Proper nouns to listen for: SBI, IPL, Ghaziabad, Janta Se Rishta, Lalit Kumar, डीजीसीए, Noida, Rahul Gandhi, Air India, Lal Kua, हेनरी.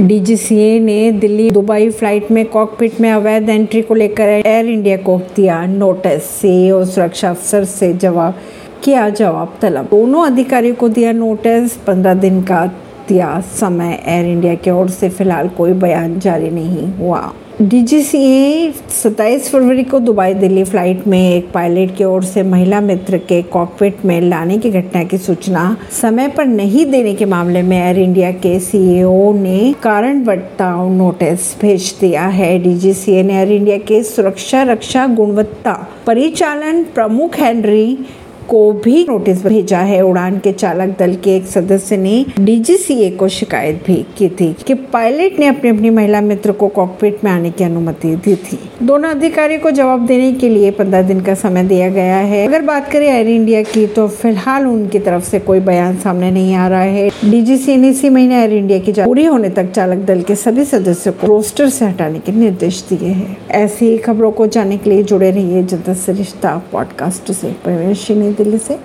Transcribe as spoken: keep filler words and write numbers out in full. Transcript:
डीजीसीए ने Delhi Dubai flight में cockpit में अवैध एंट्री को लेकर एयर इंडिया को दिया नोटिस। सीए और सुरक्षा अफसर से जवाब किया जवाब तलब। दोनों अधिकारियों को दिया नोटिस, पंद्रह दिन का दिया समय। एयर इंडिया की ओर से फिलहाल कोई बयान जारी नहीं हुआ। डीजीसीए सत्ताईस फरवरी को दुबई दिल्ली फ्लाइट में एक पायलट की ओर से महिला मित्र के कॉकपिट में लाने की घटना की सूचना समय पर नहीं देने के मामले में एयर इंडिया के सीईओ ने कारण बताओ नोटिस भेज दिया है। डीजीसीए ने एयर इंडिया के सुरक्षा रक्षा गुणवत्ता परिचालन प्रमुख हेनरी को भी नोटिस भेजा है। उड़ान के चालक दल के एक सदस्य ने डीजीसीए को शिकायत भी की थी कि पायलट ने अपने अपनी महिला मित्र को कॉकपिट में आने की अनुमति दी थी। दोनों अधिकारियों को जवाब देने के लिए पंद्रह दिन का समय दिया गया है। अगर बात करें एयर इंडिया की तो फिलहाल उनकी तरफ से कोई बयान सामने नहीं आ रहा है। डीजीसीए ने इसी महीने एयर इंडिया की पूरी होने तक चालक दल के सभी सदस्यों को रोस्टर से हटाने के निर्देश दिए हैं। ऐसी खबरों को जानने के लिए जुड़े रहिए जनता से रिश्ता पॉडकास्ट से। दिल्ली से।